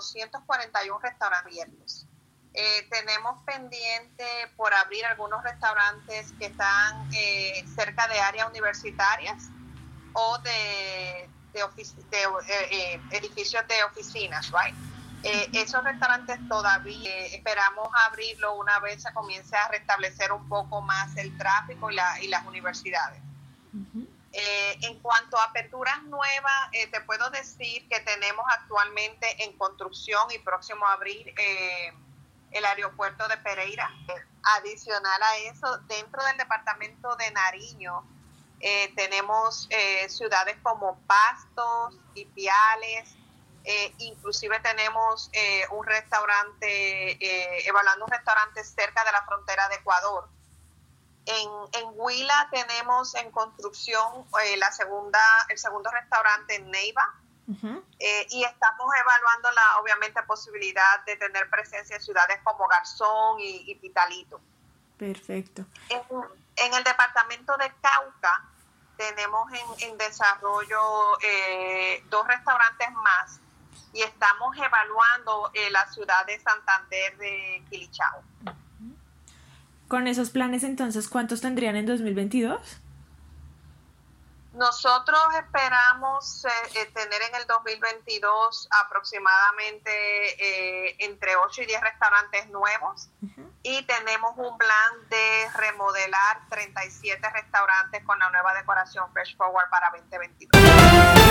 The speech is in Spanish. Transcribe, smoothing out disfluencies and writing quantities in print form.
241 restaurantes abiertos. Tenemos pendiente por abrir algunos restaurantes que están cerca de áreas universitarias o de edificios de oficinas, right? Esos restaurantes todavía esperamos abrirlo una vez se comience a restablecer un poco más el tráfico y las universidades. Uh-huh. En cuanto a aperturas nuevas, te puedo decir que tenemos actualmente en construcción y próximo a abrir el aeropuerto de Pereira. Adicional a eso, dentro del departamento de Nariño, tenemos ciudades como Pastos, Ipiales, inclusive tenemos un restaurante, evaluando un restaurante cerca de la frontera de Ecuador. En Huila tenemos en construcción el segundo restaurante en Neiva. Uh-huh. Y estamos evaluando obviamente posibilidad de tener presencia en ciudades como Garzón y Pitalito. Perfecto. En el departamento de Cauca tenemos en desarrollo dos restaurantes más y estamos evaluando la ciudad de Santander de Quilichao. Uh-huh. Con esos planes, entonces, ¿cuántos tendrían en 2022? Nosotros esperamos tener en el 2022 aproximadamente entre 8 y 10 restaurantes nuevos. Uh-huh. Y tenemos un plan de remodelar 37 restaurantes con la nueva decoración Fresh Forward para 2022.